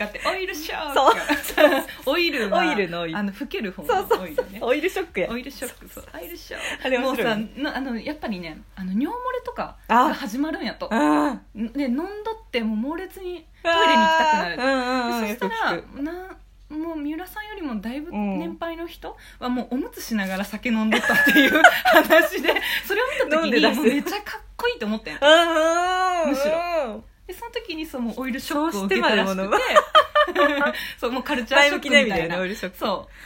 かってオイルショックオイルの吹ける方のオイルね、オイルショックや、オイルショック、そう、オイルショック、もうさやっぱりね尿漏れとかが始まるんやとで飲んどってもう猛烈にトイレに行きたくなる。そしたらもう三浦さんよりもだいぶ年配の人はもうおむつしながら酒飲んでたっていう話でそれを見た時にもうめちゃかっこいいと思ったよ、むしろ。でその時にそうもうオイルショックを受けたらしくてそうもうカルチャーショックみたいな、ね、そ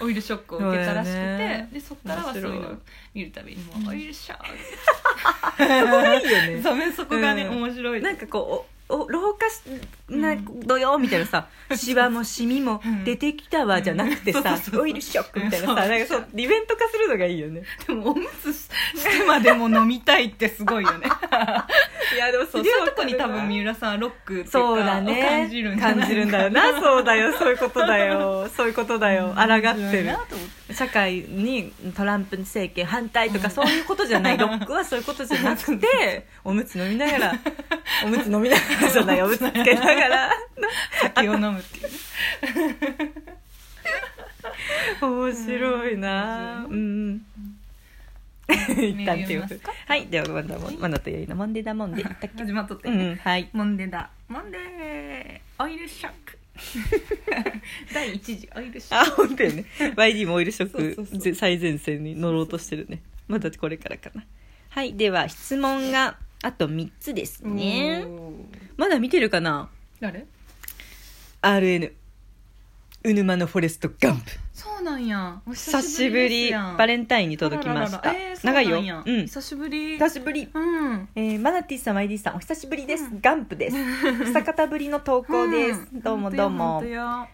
うオイルショックを受けたらしくて、でそっからはそういうのを見るたびにもうオイルショックすごいよねそうそこがね、面白い。なんかこう老化しなどよみたいなさ、シワもシミも出てきたわじゃなくてさ、オイルショックみたいなさ、なんかそうイベント化するのがいいよね。でもおむつしてまでも飲みたいってすごいよねいやでもそういうとこに多分三浦さんはロックっていうかを感じるんじゃないかな、感じるんだよな。そうだよ、そういうことだよ、そういうことだよ。抗ってる、社会にトランプ政権反対とかそういうことじゃない、ロックはそういうことじゃなくておむつ飲みながら、おむつ飲みながらそうだよ、ぶつけながら酒を飲むっていう面白いな。一旦手を振る。はい、ではまだまだというよりのモンデダモンデ始まっとってね。はい、モンデダモンデオイルショック第一次オイルショック。あ、本当よね。YD もオイルショック最前線に乗ろうとしてるね。まだこれからかな。はい、では質問が。あと3つですね。まだ見てるかな。誰 ?RN うぬまのフォレストガンプ。そうなんや、お久しぶり。バレンタインに届きました。長いよ、久しぶり、久しぶり。マナティさん、 YD さん、お久しぶりです、ガンプです。久方ぶりの投稿です、どうもどうも。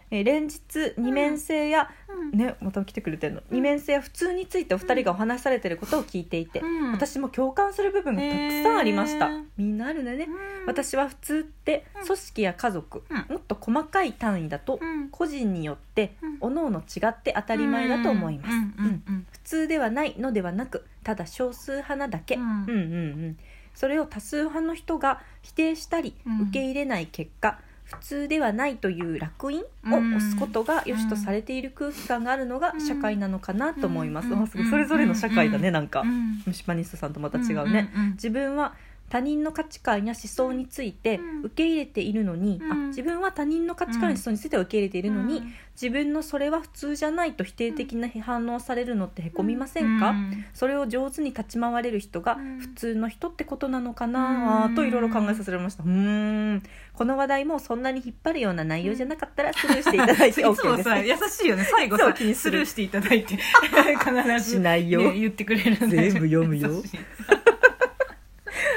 連日二面性やね、また来てくれてるの。二面性や普通についてお二人がお話されてることを聞いていて、私も共感する部分がたくさんありました。みんなあるんだね。私は普通って組織や家族、もっと細かい単位だと個人によって各々違って当たり前だと思います。普通ではないのではなく、ただ少数派なだけ。それを多数派の人が否定したり受け入れない結果、普通ではないという烙印を押すことが良しとされている空気感があるのが社会なのかなと思います。すごいそれぞれの社会だね。なんかムシパニストさんとまた違うね。自分は他人の価値観や思想について受け入れているのに、自分は他人の価値観や思想について受け入れているのに、自分のそれは普通じゃないと否定的な反応されるのってへこみませんか？それを上手に立ち回れる人が普通の人ってことなのかな、といろいろ考えさせられました。この話題もそんなに引っ張るような内容じゃなかったらスルーしていただいて OK です。いつもさ優しいよね、最後さスルーしていただいて必ず、ね、言ってくれるんで全部読むよ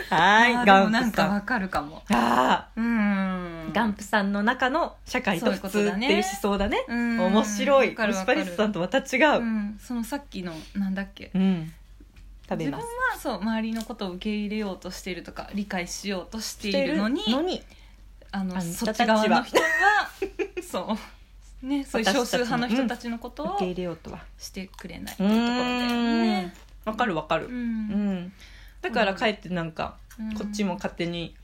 はい、ガンプさん。でもなんかわかるかも。ガンプさんの中の社会と普通っていう思想だね。面白い。ムシパリスさんとまた違う。そのさっきのなんだっけ。自分はそう周りのことを受け入れようとしているとか理解しようとしているのに、そっち側の人はそうね、そういう少数派の人たちのことを受け入れようとはしてくれないっていうところで。わかるわかる。だからかえってなんか、こっちも勝手に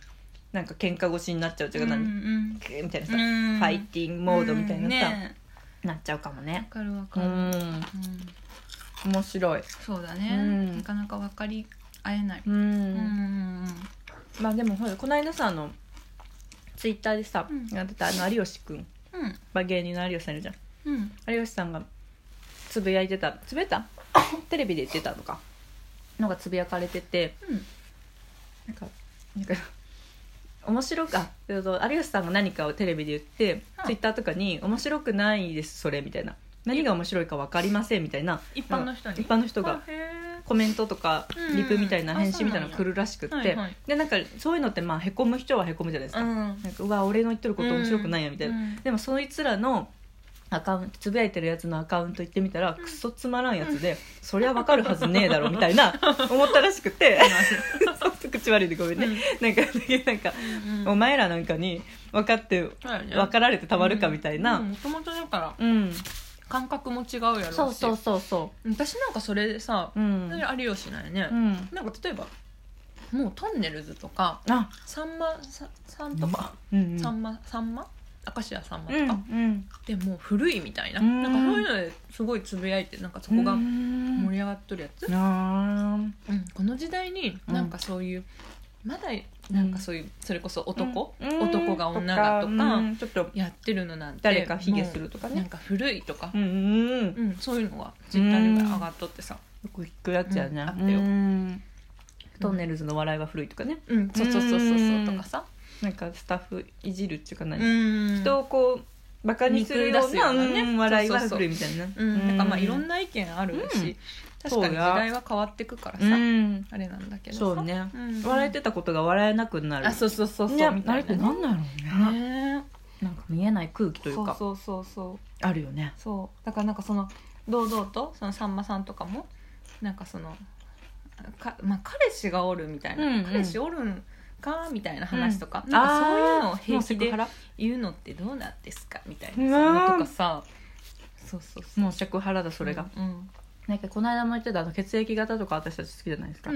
なんか喧嘩腰になっちゃうっていうか、みたいなさ、ファイティングモードみたいなさ、なっちゃうかもね。わかるわかる。面白い。そうだね、なかなか分かり合えない。まあでもほらこの間さ、ツイッターでさ、やってた有吉くん、芸人の有吉さんいるじゃん。有吉さんがつぶやいてた、つぶやいたテレビで言ってたのかのがつぶやかれてて、なんか面白く有吉さんが何かをテレビで言って、ツイッターとかに面白くないですそれみたいな、何が面白いか分かりませんみたいな、一般の人に、一般の人がコメントとかリプみたいな返信みたいなのが来るらしくって、でなんかそういうのってまあへこむ人はへこむじゃないですか。なんかうわ俺の言ってること面白くないやみたいな。でもそいつらのアカウント、つぶやいてるやつのアカウント行ってみたら、クソつまらんやつで、そりゃわかるはずねえだろみたいな思ったらしくて口悪いでごめんね、なんかお前らなんかに分かって分かられてたまるかみたいな、もともとだから、感覚も違うやろうし、そう私なんかそれでさ、ありよしないね、なんか例えばもうトンネルズとか、さんまさんとか、さんま明石家さんまとか、うんうん、でもう古いみたいな、なんかそういうのですごいつぶやいて、なんかそこが盛り上がっとるやつ、うん、この時代になんかそういう、まだなんかそういう、それこそ男が女がとかちょっとやってるのなんて、誰かヒゲするとかね、なんか古いとか、そういうのがツイッターに上がっとってさ、よく聞くやつやね、あったよ、トンネルズの笑いは古いとかね、そうそうそうそうとかさ、なんかスタッフいじるっていうか、何人をこうバカにするような、笑いは古いみたいな、なんかまあいろんな意見あるし、確かに時代は変わってくからさ、あれなんだけどさ、そうね、笑えてたことが笑えなくなる、あ、そうそうそうそうみたいな、ね、あれってなんだろうね、なんか見えない空気というか、そうそうそうそうあるよね、そうだからなんかその堂々とそのさんまさんとかもなんかそのまあ、彼氏がおるみたいな、彼氏おるんかみたいな話とか、なんかそういうのを平気で言うのってどうなんですかみたいなとかさ、そうそうそう、もうセクハラだそれが、なんかこの間も言ってた、あの血液型とか私たち好きじゃないですか、あ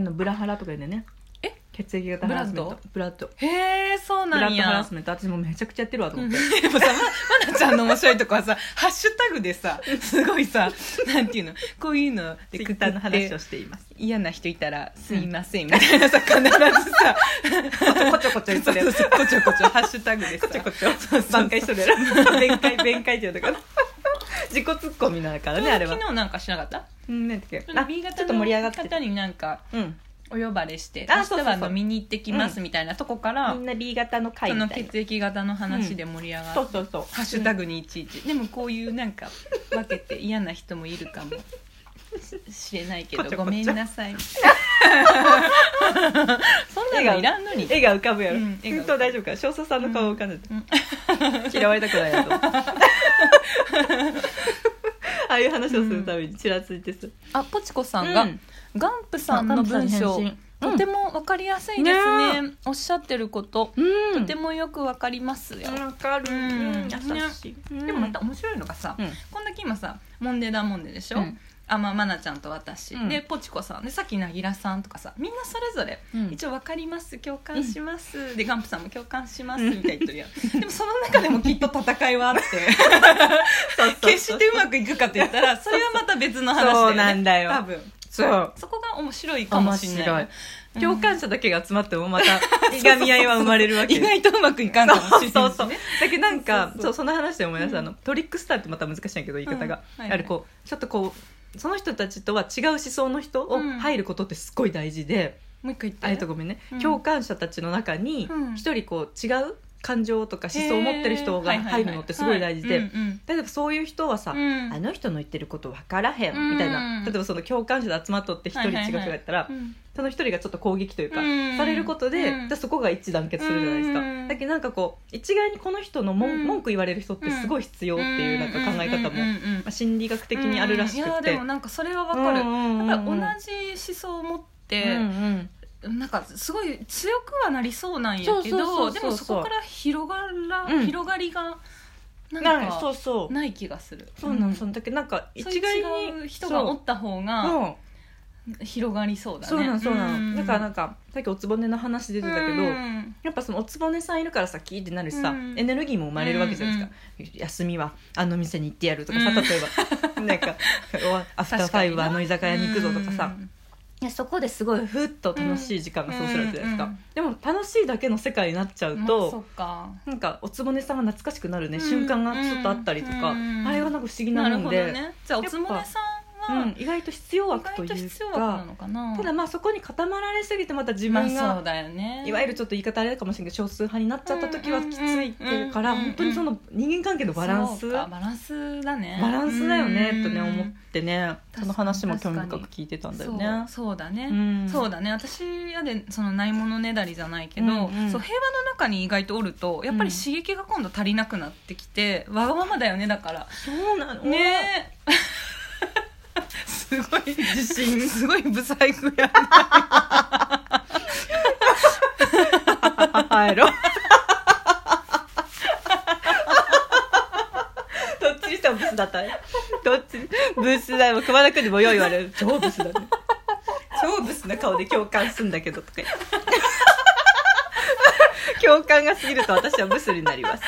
のブラハラとか言うんだよね、血液型ハラスメント、ブラッド、へー、そうなんや、ブラッドハラスメント、私もめちゃくちゃやってるわと思って、でもさ、まなちゃんの面白いとこはさハッシュタグでさ、すごいさ、なんていうの、こういうのでツイッターの話をしています、嫌な人いたらすいませんみたいなさ、必ずさこちょこちょ言ってる、こちょこちょハッシュタグでさこちょこちょ挽回しとるやろ、弁解中だから自己ツッコミだからね、あれは昨日なんかしなかった？なんだっけ、あ、B型の方になんかお呼ばれして明日は飲みに行ってきますみたいなとこから、みんな B 型の会みたいな、その血液型の話で盛り上がって、そうそうそう、ハッシュタグにいちいち、でもこういうなんか分けて嫌な人もいるかもしれないけどごめんなさいそんなのいらんのに、絵が浮かぶやろ、本当大丈夫か、少佐さんの顔浮かんでて嫌われたくないなと、ああいう話をするためにちらついてす、あ、ポチコさんが、ガンプさんの文章とても分かりやすいですね、おっしゃってることとてもよく分かりますよ、分かる、優しい。でもまた面白いのがさ、こんだけ今さモンデダモンデでしょ、まあ、まなちゃんと私、でポチコさんで、さっきなぎらさんとかさ、みんなそれぞれ、一応分かります、共感します、でガンプさんも共感しますみたいな言ってるやん、でもその中でもきっと戦いはあって決してうまくいくかって言ったらそれはまた別の話だよね、そうなんだよ、多分そこが面白いかもしれない、共感者だけが集まってもまたいがみ合いは生まれるわけ、意外とうまくいかんかもしれない、そうそうそう、だけどなんかその話で思い出した、トリックスターってまた難しいんだけど言い方が、やはりこうちょっとこうその人たちとは違う思想の人を入ることってすごい大事で、もう一回言って、ごめんね、共感者たちの中に一人こう違う感情とか思想を持ってる人が入るのってすごい大事で、例えばそういう人はさ、あの人の言ってること分からへんみたいな、例えばその共感者で集まっとって一人違う人がやったら、その一人がちょっと攻撃というかされることで、そこが一致団結するじゃないですか、だけどなんかこう一概にこの人の文句言われる人ってすごい必要っていうなんか考え方も心理学的にあるらしくて、いやでもなんかそれは分かる、やっぱり同じ思想を持ってなんかすごい強くはなりそうなんやけど、でもそこから広がりがなんかない気がする、そうなんです、だけどなんか一概に人がおった方が広がりそうだね、そうなんそうなん、だからなんかさっきおつぼねの話出てたけど、やっぱそのおつぼねさんいるからさキーってなるしさ、エネルギーも生まれるわけじゃないですか、休みはあの店に行ってやるとかさ、例えばなんかアフターファイブはあの居酒屋に行くぞとかさ、そこですごいふっと楽しい時間が過ごせるわけじゃないですか、でも楽しいだけの世界になっちゃうと、なんかおつぼねさんが懐かしくなるね、瞬間がちょっとあったりとか、あれはなんか不思議なもんで、じゃあおつぼねさんは、意外と必要枠というか、ただまあそこに固まられすぎてまた自分が、いわゆるちょっと言い方あれかもしれないけど少数派になっちゃった時はきついっていうから、本当にその人間関係のバランスだよねとね思ってね、その話も興味深く聞いてたんだよね。そうだね、そうだね。私やでそのないものねだりじゃないけど、そう平和の中に意外とおるとやっぱり刺激が今度足りなくなってきて、わがままだよねだから。そうなの。ねえ。すごい自信、すごい不細工やな。入ろ。ブスだったね。どっちブスだよ、熊田君にもよう言われる、超ブスだね、超ブスな顔で共感すんだけどとか共感が過ぎると私はブスになります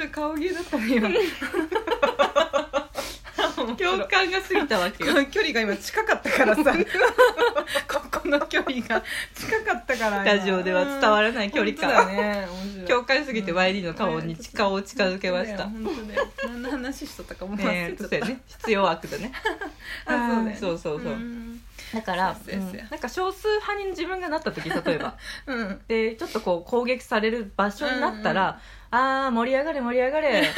白い顔芸だったね今共感が過ぎたわけよ。距離が今近かったからさここの距離が近かったからラジオでは伝わらない距離感、ね、共感しすぎて YD の顔に顔を近づけました。本当だよ。何の話しとったかも忘れちゃった、ね、必要悪だねああそうそうそう、うんだからなんか少数派に自分がなった時例えば、うん、でちょっとこう攻撃される場所になったら、うんうん、あー盛り上がれ盛り上がれ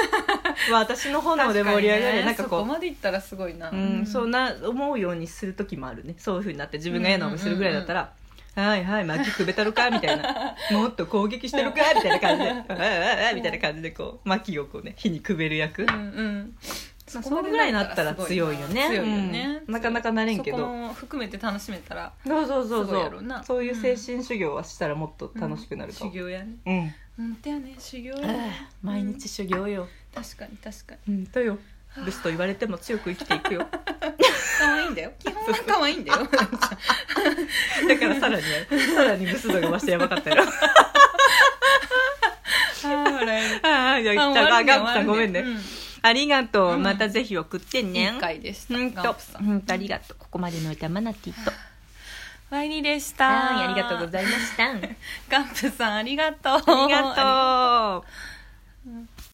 私の炎で盛り上がれ、ね、なんかこうそこまでいったらすごいな、うん、そんな思うようにする時もあるね。そういう風になって自分が嫌な思いするぐらいだったら、うんうんうんうんはいはい巻きくべたるかみたいなもっと攻撃してるかみたいな感じでみたいな感じでこう巻きをこうね火にくべる役、うんうんまあ、そこぐらいになったら強いよね。強いよね、うん、なかなかなれんけどそこも含めて楽しめたらそうやろうな。そういう精神修行はしたらもっと楽しくなるかも、うんうん、修行やねうんだよね修行や毎日修行よ、うん、確かに確かにうんとよブスと言われても強く生きていくよ可愛いんだよ基本は可愛いんだよだからさらにブス度が増してやばかったよあーじゃあガンプさんごめんね、うん、ありがとう、うん、またぜひ送ってね。いい回でしたガンプさん、うん、ありがとう。ここまでのおいたマナティとワイニでした。ありがとうございましたガンプさんありがとうありがとう